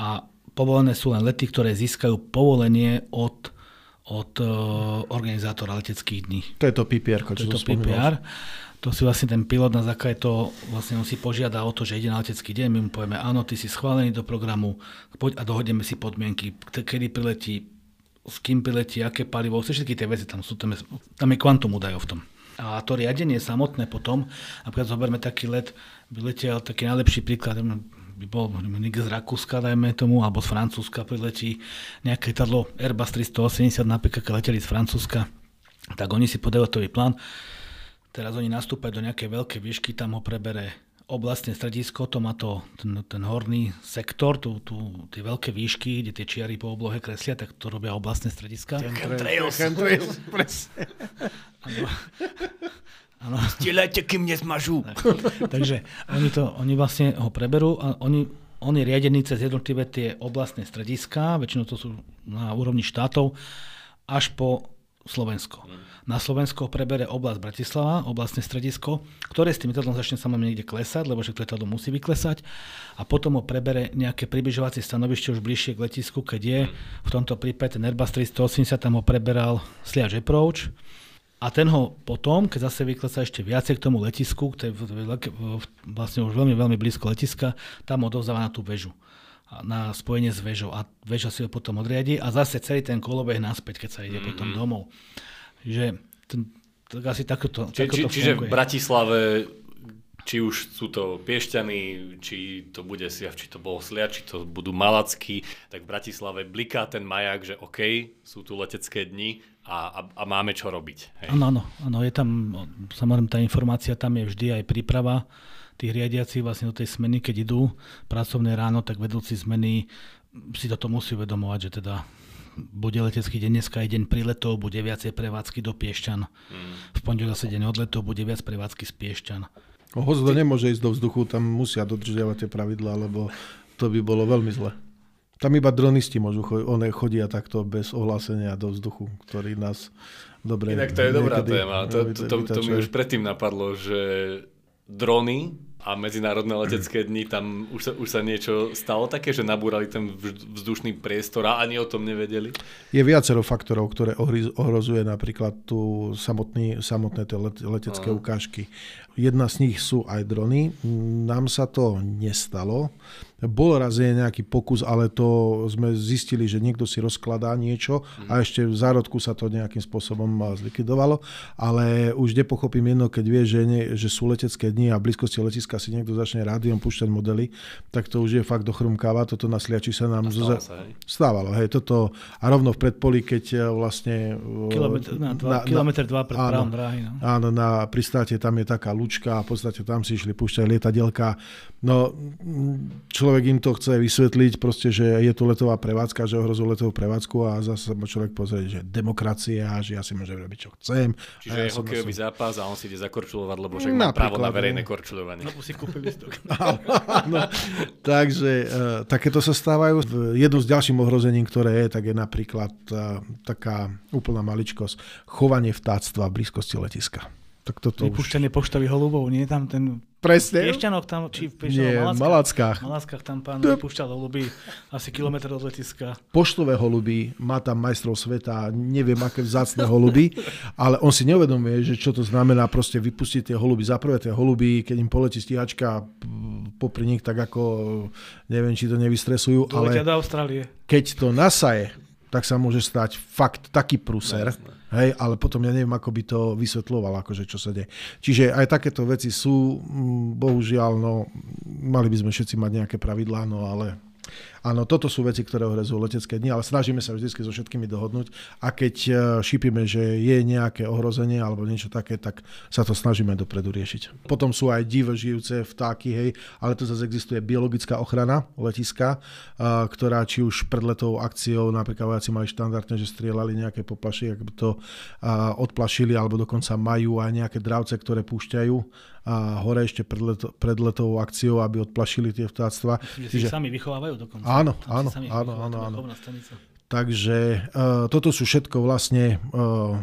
A povolené sú len lety, ktoré získajú povolenie od od organizátora leteckých dní. To je to pé pé er. To je to pé pé er. To si vlastne ten pilot na základe to vlastne on si požiada o to, že ide na letecký deň, my mu povieme, áno, ty si schválený do programu, poď a dohodneme si podmienky, kedy priletí, s kým priletí, aké palivo, všetky tie veci tam sú, tam je, tam je kvantum údajov v tom. A to riadenie samotné potom, napríklad zoberme taký let, vyletiel taký najlepší príklad, by bol niekde z Rakúska, dajme tomu, alebo z Francúzska priletí nejaké lietadlo Airbus tristoosemdesiat, napríklad keď leteli z Francúzska, tak oni si podajú letový plán. Teraz oni nastúpajú do nejakej veľkej výšky, tam ho prebere oblastné stredisko, to má to, ten, ten horný sektor, tu, tu, tie veľké výšky, kde tie čiary po oblohe kreslia, tak to robia oblastné strediska. Chemtrails. Chemtrails, presne. Áno. Stielajte, kým nezmažú. Takže oni, to, oni vlastne ho preberú a oni, on je riadený cez jednotlivé tie oblastné strediska, väčšinou to sú na úrovni štátov, až po Slovensko. Na Slovensko prebere oblasť Bratislava, oblastné stredisko, ktoré s tým letadlom začne samozrejme niekde klesať, lebo že letadlo musí vyklesať, a potom ho prebere nejaké približovacie stanovište už bližšie k letisku, keď je v tomto prípade ten Airbus tristoosemdesiat, tam ho preberal Sliač approach, a ten ho potom, keď zase vyklesá ešte viacej k tomu letisku, ktoré je vlastne už veľmi, veľmi blízko letiska, tam ho odovzdáva na tú väžu, na spojenie s väžou, a väža si ho potom odriadi a zase celý ten kolobeh naspäť, keď sa ide mm-hmm. potom domov. Že ten, tak asi takoto, či, takoto či, čiže funguje. V Bratislave, či už sú to Piešťany, či to bude Sliač, či to bolo Sliač, či to budú Malacky, tak v Bratislave bliká ten maják, že OK, sú tu letecké dni a, a, a máme čo robiť. Áno, áno, áno, je tam, samozrejme tá informácia, tam je vždy aj príprava tých riadiacich vlastne do tej smeny, keď idú pracovné ráno, tak vedúci zmeny si toto musí uvedomovať, že teda bude letecký deň, dneska je deň príletov, bude viacej prevádzky do Piešťan. Mm. V pondelok sa deň odletov, bude viac prevádzky z Piešťan. Hozda nemôže ísť do vzduchu, tam musia dodržiavať tie pravidlá, lebo to by bolo veľmi zle. Tam iba dronisti môžu, oni chodia takto bez ohlásenia do vzduchu, ktorý nás dobre... Inak to je dobrá téma. To, to, to, to mi už predtým napadlo, že drony a medzinárodné letecké dni, tam už sa, už sa niečo stalo také, že nabúrali ten vzdušný priestor a ani o tom nevedeli? Je viacero faktorov, ktoré ohrozuje napríklad tu samotný, samotné tie letecké Aha. ukážky. Jedna z nich sú aj drony. Nám sa to nestalo. Bol raz je nejaký pokus, ale to sme zistili, že niekto si rozkladá niečo a ešte v zárodku sa to nejakým spôsobom zlikvidovalo. Ale už nepochopím jedno, keď vie, že, nie, že sú letecké dni a v blízkosti letiska si niekto začne rádiom púšťať modely, tak to už je fakt dochrumkáva. Toto na Sliači sa nám zoza... sa, hej. stávalo. Hej, toto a rovno v predpolí, keď vlastne... Kilometr na dva, na, kilometr dva pred právom dráhy. No. Áno, na pristáte tam je taká lučka a v podstate tam si išli púšťať lietadielka. No, človek Človek im to chce vysvetliť, proste, že je tu letová prevádzka, že ohrozujú letovú prevádzku, a zase ma človek pozrie, že demokracia, že ja si môžem robiť, čo chcem. Čiže ja je hokejový som... zápas a on si ide zakorčulovať, lebo však má právo na verejné korčulovanie. No, si kúpil listok. No, takže uh, takéto sa stávajú. Jedno z ďalším ohrozením, ktoré je, tak je napríklad uh, taká úplná maličkosť. Chovanie vtáctva v blízkosti letiska. Tak toto vypúšťanie už... poštových holubov, nie? Tam ten... Presne. V Piešťanoch tam, či v Piešťanoch, v Malackách. V Malackách tam pán vypúšťal holuby asi kilometr od letiska. Poštové holuby, má tam majstrov sveta, neviem aké vzácne holuby, ale on si neuvedomuje, že čo to znamená proste vypustiť tie holuby. Za prvé tie holuby, keď im poletí stíhačka popri nich, tak ako neviem, či to nevystresujú. Doletia ale do Austrálie. Keď to nasaje, tak sa môže stať fakt taký prúser, no, hej, ale potom ja neviem, ako by to vysvetľoval, akože čo sa deje. Čiže aj takéto veci sú, bohužiaľ, no, mali by sme všetci mať nejaké pravidlá, no ale áno, toto sú veci, ktoré ohrezujú letecké dni, ale snažíme sa vždy so všetkými dohodnúť a keď šípime, že je nejaké ohrozenie alebo niečo také, tak sa to snažíme dopredu riešiť. Potom sú aj divo žijúce vtáky, hej, ale to zase existuje biologická ochrana letiska, ktorá či už pred letovou akciou, napríklad vojaci mali štandardne, že strieľali nejaké poplaši, ak by to odplašili, alebo dokonca majú aj nejaké dravce, ktoré púšťajú a hore ešte pred, leto, pred letovou akciou, aby odplašili tie vtáctva. Že si Čiže... sami vychovávajú dokonca. Áno, áno, áno, áno, áno. Takže uh, toto sú všetko vlastne uh,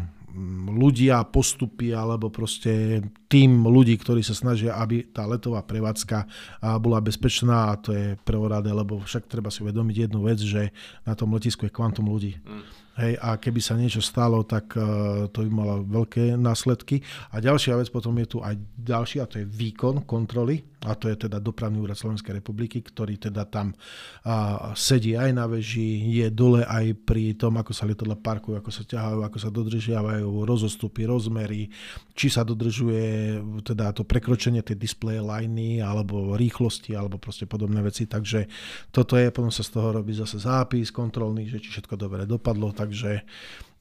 ľudia, postupy, alebo proste tým ľudí, ktorí sa snažia, aby tá letová prevádzka uh, bola bezpečná, a to je prvoradé, lebo však treba si uvedomiť jednu vec, že na tom letisku je kvantum ľudí. Mm. Hej, a keby sa niečo stalo, tak uh, to by malo veľké následky. A ďalšia vec potom je tu aj ďalší, a to je výkon kontroly, a to je teda Dopravný úrad Slovenskej republiky, ktorý teda tam uh, sedí aj na veži, je dole aj pri tom, ako sa lietadlá parkujú, ako sa ťahajú, ako sa dodržiavajú rozostupy, rozmery, či sa dodržuje teda to prekročenie tej display liney, alebo rýchlosti, alebo proste podobné veci. Takže toto je, potom sa z toho robí zase zápis kontrolný, že či všetko dobre dopadlo. Takže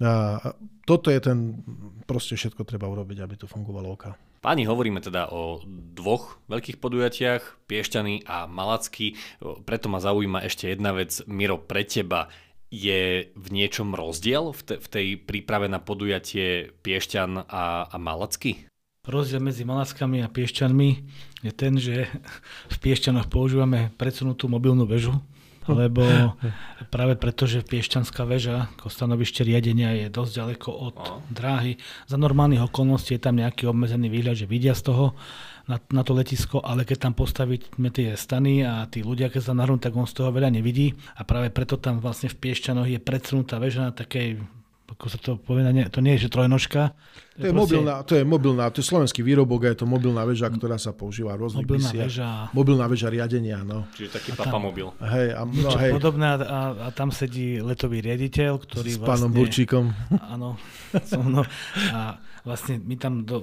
a, toto je ten, proste všetko treba urobiť, aby to fungovalo oka. Páni, hovoríme teda o dvoch veľkých podujatiach, Piešťany a Malacky, preto ma zaujíma ešte jedna vec. Miro, pre teba je v niečom rozdiel v, te, v tej príprave na podujatie Piešťan a, a Malacky? Rozdiel medzi Malackami a Piešťanmi je ten, že v Piešťanoch používame predsunutú mobilnú väžu, lebo práve preto, že Piešťanská väža ako stanovište riadenia je dosť ďaleko od dráhy. Za normálnych okolností je tam nejaký obmedzený výhľad, že vidia z toho na, na to letisko, ale keď tam postavíme tie stany a tí ľudia, keď sa nahrnú, tak on z toho veľa nevidí. A práve preto tam vlastne v Piešťanoch je predsunutá väža na takej, ako sa to povie, nie, to nie je, že trojnožka. To je, proste... mobilná, to je mobilná, to je slovenský výrobok a je to mobilná väža, ktorá sa používa v rôznych mobilná misiach. Väža. Mobilná väža riadenia, no. Čiže taký papamobil. Hej, a, no, hej. Podobné, a, a tam sedí letový riaditeľ, ktorý s vlastne... S pánom Burčíkom. Áno, so mnou. A vlastne my tam do, o,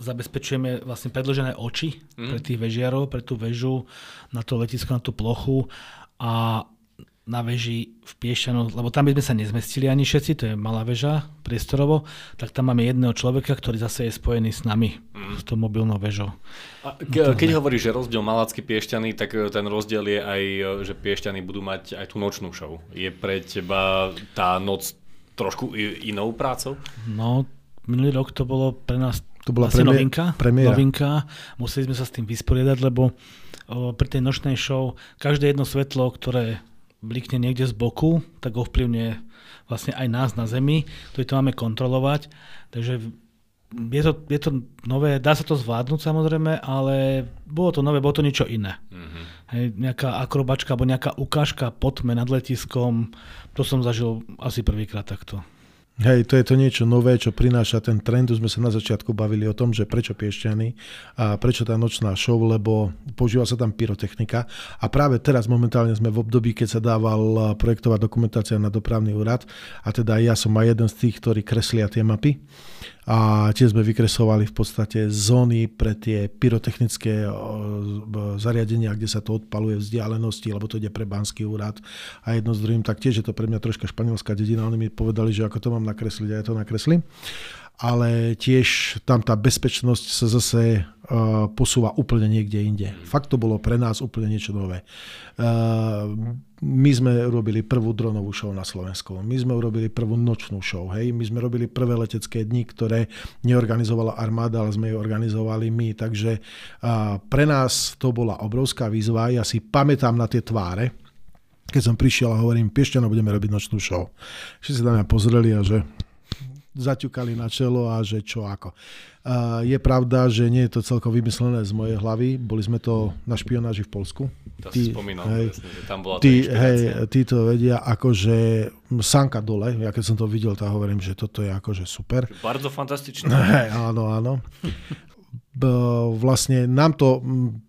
zabezpečujeme vlastne predložené oči mm. pre tých väžiarov, pre tú väžu, na to letisko, na tú plochu a... na väži v Piešťanoch, lebo tam by sme sa nezmestili ani všetci, to je malá väža priestorovo, tak tam máme jedného človeka, ktorý zase je spojený s nami, mm. s tou mobilnou väžou. A ke, keď hovoríš, že rozdiel Malacky Piešťany, tak ten rozdiel je aj, že Piešťany budú mať aj tú nočnú show. Je pre teba tá noc trošku inou prácou? No, minulý rok to bolo pre nás to bola asi premiér, novinka, novinka. Museli sme sa s tým vysporiadať, lebo o, pri tej nočnej show každé jedno svetlo, ktoré blikne niekde z boku, tak ovplyvňuje vlastne aj nás na zemi, ktorý to máme kontrolovať. Takže je to, je to nové, dá sa to zvládnuť samozrejme, ale bolo to nové, bolo to niečo iné. Mm-hmm. Hej, nejaká akrobačka alebo nejaká ukážka po tme nad letiskom, to som zažil asi prvýkrát takto. Hej, to je to niečo nové, čo prináša ten trend. Už sme sa na začiatku bavili o tom, že prečo Piešťany a prečo tá nočná show, lebo používa sa tam pyrotechnika. A práve teraz momentálne sme v období, keď sa dával projektová dokumentácia na dopravný úrad. A teda ja som aj jeden z tých, ktorí kreslia tie mapy. A tie sme vykresovali v podstate zóny pre tie pyrotechnické zariadenia, kde sa to odpaluje vzdialenosti, lebo to ide pre Banský úrad a jedno s druhým. Tak tiež je to pre mňa troška španielská dedina. Oni mi povedali, že ako to mám nakresliť, a ja to nakreslím. Ale tiež tam tá bezpečnosť sa zase uh, posúva úplne niekde inde. Fakt to bolo pre nás úplne niečo nové. Uh, my sme robili prvú dronovú show na Slovensku. My sme urobili prvú nočnú show. Hej? My sme robili prvé letecké dni, ktoré neorganizovala armáda, ale sme ju organizovali my. Takže uh, pre nás to bola obrovská výzva. Ja si pamätám na tie tváre. Keď som prišiel a hovorím, Piešťano, budeme robiť nočnú show. Všetci sa na mňa pozreli a že... zaťukali na čelo a že čo ako. Uh, je pravda, že nie je to celkom vymyslené z mojej hlavy. Boli sme to na špionáži v Poľsku. To ty, si spomínal, hej, presne, že tam bola ty, tá hej, tí to vedia, akože sanka dole. Ja keď som to videl, tak hovorím, že toto je akože super. Bardzo fantastičné. Hej, áno, áno. vlastne nám to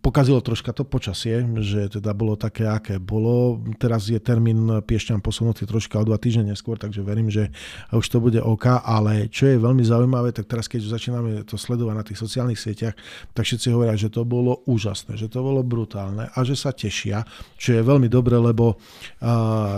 pokazilo troška to počasie, že teda bolo také, aké bolo. Teraz je termín Piešťan posunutý troška o dva týždne neskôr, takže verím, že už to bude OK, ale čo je veľmi zaujímavé, tak teraz keď začíname to sledovať na tých sociálnych sieťach, tak všetci hovoria, že to bolo úžasné, že to bolo brutálne a že sa tešia, čo je veľmi dobré, lebo uh,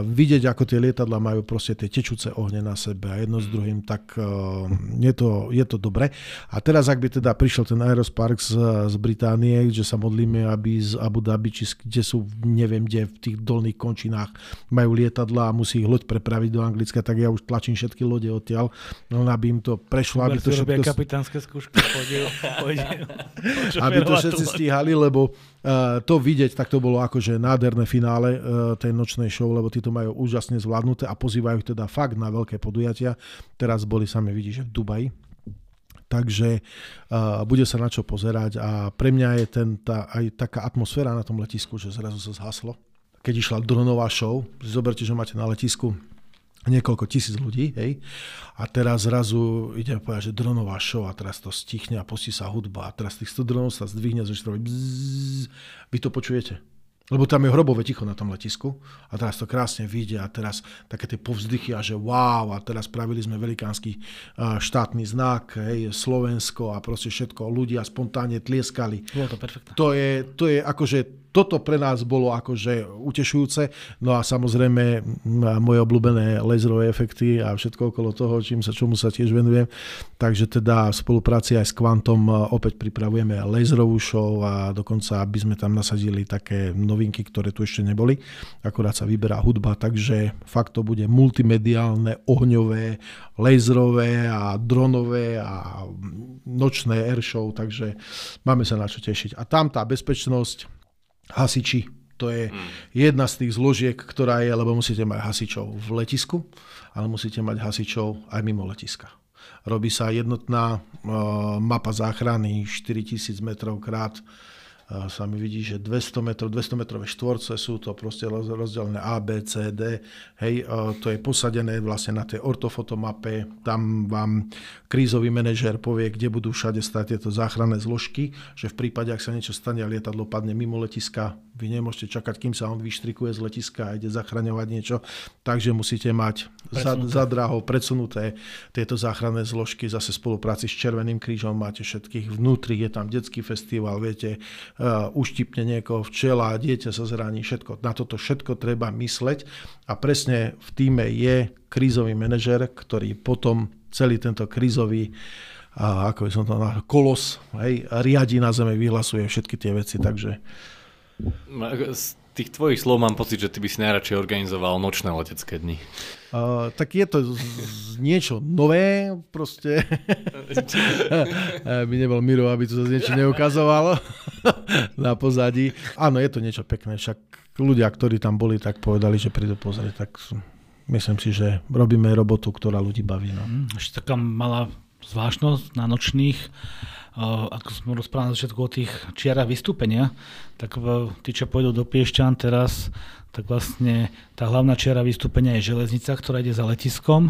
vidieť, ako tie lietadlá majú proste tie tečúce ohne na sebe a jedno s druhým, tak uh, je to, je to dobré. A teraz, ak by teda prišiel ten Sparks z Británie, že sa modlíme, aby z Abu Dhabi, či kde sú, neviem kde, v tých dolných končinách majú lietadla a musí ich loď prepraviť do Anglicka, tak ja už tlačím všetky lode odtiaľ, len aby im to prešlo, aby to všetko... kapitánske skúšky, pôjde, pôjde, pôjde, aby to všetci stíhali, lebo to vidieť, tak to bolo akože nádherné finále tej nočnej show, lebo tí to majú úžasne zvládnuté a pozývajú ich teda fakt na veľké podujatia. Teraz boli sami, vidíš, v Dubaji. Takže uh, bude sa na čo pozerať a pre mňa je ten, tá, aj taká atmosféra na tom letisku, že zrazu sa zhaslo. Keď išla dronová show, zoberte, že máte na letisku niekoľko tisíc ľudí, hej, a teraz zrazu idem povedať, že dronová show a teraz to stichne a pustí sa hudba a teraz tých sto dronov sa zdvihne, zvyšť vy to počujete. Lebo tam je hrobové ticho na tom letisku a teraz to krásne vidia a teraz také tie povzdychy a že wow a teraz spravili sme velikánsky štátny znak, hej, Slovensko a proste všetko, ľudia spontánne tlieskali. Bolo to perfektné. To je, to je akože, toto pre nás bolo akože utešujúce, no a samozrejme moje obľúbené laserové efekty a všetko okolo toho, čím sa, čomu sa tiež venujem, takže teda v spolupráci aj s Quantum opäť pripravujeme laserovú show a dokonca by sme tam nasadili také novinky, ktoré tu ešte neboli. Akorát sa vyberá hudba, takže fakt to bude multimediálne, ohňové, laserové a dronové a nočné airshow, takže máme sa na čo tešiť. A tam tá bezpečnosť, hasiči, to je jedna z tých zložiek, ktorá je, lebo musíte mať hasičov v letisku, ale musíte mať hasičov aj mimo letiska. Robí sa jednotná mapa záchrany štyritisíc metrov krát sa mi vidí, že dvesto metrov, dvestometrové štvorce sú to proste rozdelené A, B, C, D. Hej, to je posadené vlastne na tej ortofotomape. Tam vám krízový manažér povie, kde budú všade stať tieto záchranné zložky, že v prípade, ak sa niečo stane a lietadlo padne mimo letiska, vy nemôžete čakať, kým sa on vyštrikuje z letiska a ide zachraňovať niečo. Takže musíte mať za dráhou predsunuté tieto záchranné zložky. Zase v spolupráci s Červeným krížom máte všetkých vnútri. Je tam detský festival, viete, Uh, uštipne niekoho včela, dieťa sa zraní, všetko. Na toto všetko treba mysleť a presne v tíme je krízový manažer, ktorý potom celý tento krízový uh, ako by som to nazval, kolos, hej, riadi na zemi, vyhlasuje všetky tie veci, takže... Z tých tvojich slov mám pocit, že ty by si najradšej organizoval nočné letecké dni. Uh, tak je to z, z niečo nové, proste. By nebol Miro, aby to sa niečo neukazovalo na pozadí. Áno, je to niečo pekné, však ľudia, ktorí tam boli, tak povedali, že prídu pozrieť, tak myslím si, že robíme robotu, ktorá ľudí baví. No. Mm, ešte taká malá zvláštnosť na nočných, Uh, ako sme rozprávali všetko o tých čiarach vystúpenia, tak uh, tí, čo pôjdu do Piešťan teraz, tak vlastne tá hlavná čiara vystúpenia je železnica, ktorá ide za letiskom.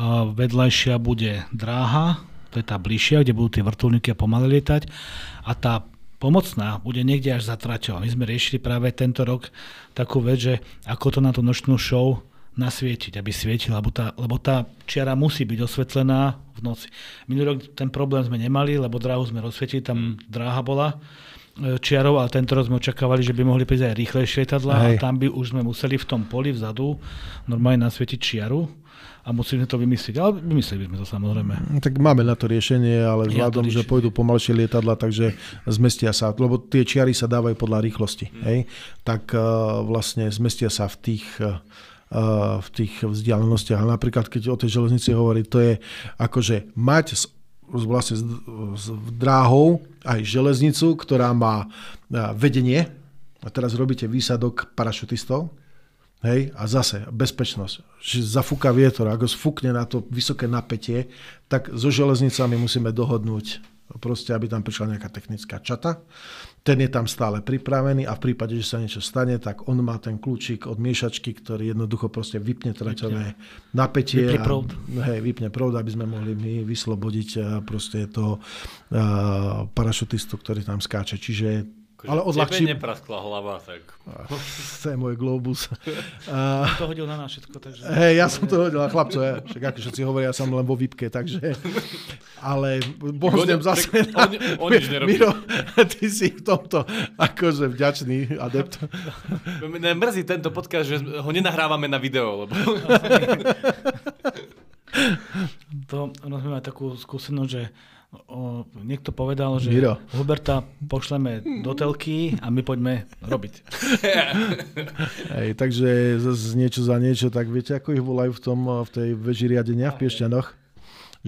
Uh, vedľajšia bude dráha, to je tá bližšia, kde budú tie vrtuľníky a pomaly lietať. A tá pomocná bude niekde až za traťou. My sme riešili práve tento rok takú vec, že ako to na tú nočnú show nasvietiť, aby svietila, lebo tá, lebo tá čiara musí byť osvetlená v noci. Minulý rok ten problém sme nemali, lebo dráhu sme rozsvietili, tam dráha bola čiarou, ale tento rok sme očakávali, že by mohli prísť aj rýchlejšie lietadlá a tam by už sme museli v tom poli vzadu normálne nasvietiť čiaru a musíme to vymyslieť. Ale vymysleli by sme to samozrejme. Tak máme na to riešenie, ale vzhľadom, že pôjdu pomalšie lietadlá, takže zmestia sa, lebo tie čiary sa dávajú podľa rýchlosti. Hmm. Hej? Tak uh, vlastne zmestia sa v tých uh, v tých vzdialenostiach. Ale napríklad, keď o tej železnici hovorí, to je akože mať s, vlastne s, s dráhou aj železnicu, ktorá má vedenie. A teraz robíte výsadok parašutistov. Hej? A zase bezpečnosť. Že zafúka vietor, ako sfúkne na to vysoké napätie, tak so železnicami musíme dohodnúť Proste, aby tam prišla nejaká technická čata. Ten je tam stále pripravený a v prípade, že sa niečo stane, tak on má ten kľúčik od miešačky, ktorý jednoducho proste vypne traťové napätie. Vypne proud. A, hej, vypne proud, aby sme mohli my vyslobodiť proste toho uh, parašutistu, ktorý tam skáče. Čiže ale odľahčí. Tebe nepraskla hlava, tak. To je môj globus. A to hodil na nás všetko. Takže hej, ja som to hodil na chlapcov. Ja, však ako všetci hovoria, ja som len vo výpke, takže. Ale bohostem zase. On, on nič nerobí. Miro, ty si v tomto akože vďačný adept. Mrzí tento podcast, že ho nenahrávame na video, lebo to, ono sme mali takú skúsenosť, že O, niekto povedal, že Miro, Huberta pošleme do telky a my poďme robiť. Hej, takže z, z niečo za niečo, tak viete, ako ich volajú v, tom, v tej veži riadenia v Piešťanoch?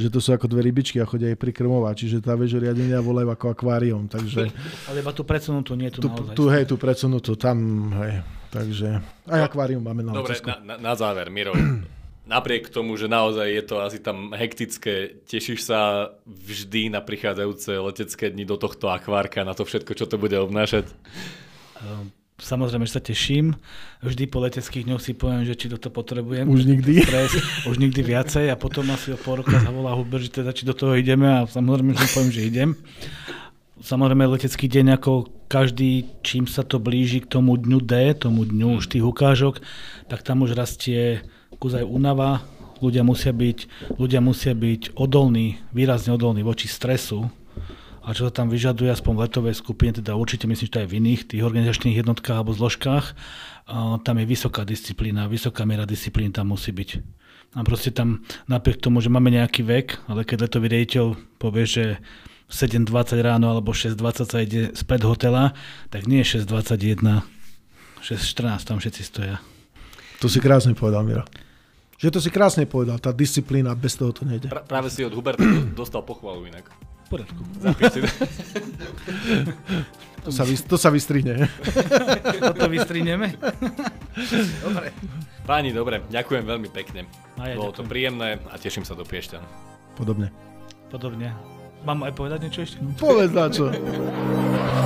Že to sú ako dve rybičky a chodia aj prikrmovať. Čiže tá väža riadenia volajú ako akvárium. Takže ale iba tú predsunutú, nie tu naozaj. Tu, hej, tú predsunutú, tam, hej. Takže aj akvárium máme na Dobre, na, na záver, Miro. Napriek tomu, že naozaj je to asi tam hektické, tešíš sa vždy na prichádzajúce letecké dni do tohto akvárka, na to všetko, čo to bude obnášať? Samozrejme, že sa teším. Vždy po leteckých dňoch si poviem, že či toto potrebujem. Už nikdy. Stres, už nikdy viacej a potom asi o pol roka zavolá Huber, že teda či do toho ideme a samozrejme, že poviem, že idem. Samozrejme, letecký deň ako každý, čím sa to blíži k tomu dňu D, tomu dňu už tých ukážok, tak tam už rastie kus aj únava, ľudia musia byť, ľudia musia byť odolní, výrazne odolní voči stresu a čo sa tam vyžaduje aspoň v letovej skupine, teda určite myslím, že to aj v iných tých organizačných jednotkách alebo zložkách, a tam je vysoká disciplína, vysoká miera disciplíny tam musí byť. A proste tam napriek tomu, že máme nejaký vek, ale keď letový riaditeľ povie, že sedem dvadsať ráno alebo šesť dvadsať sa ide späť hotela, tak nie je šesť dvadsaťjeden, šesť štrnásť, tam všetci stoja. To si krásne povedal, Miro. Že to si krásne povedal, tá disciplína, bez toho to nejde. Pra, práve si od Huberta dostal pochvalu inak. V poriadku. To sa, to sa vystrihne. Toto vystrihneme. Dobre. Páni, dobre, ďakujem veľmi pekne. Ja Bolo ďakujem. To príjemné a teším sa do Piešťan. Podobne. Podobne. Mám aj povedať niečo ešte? Povedz na čo.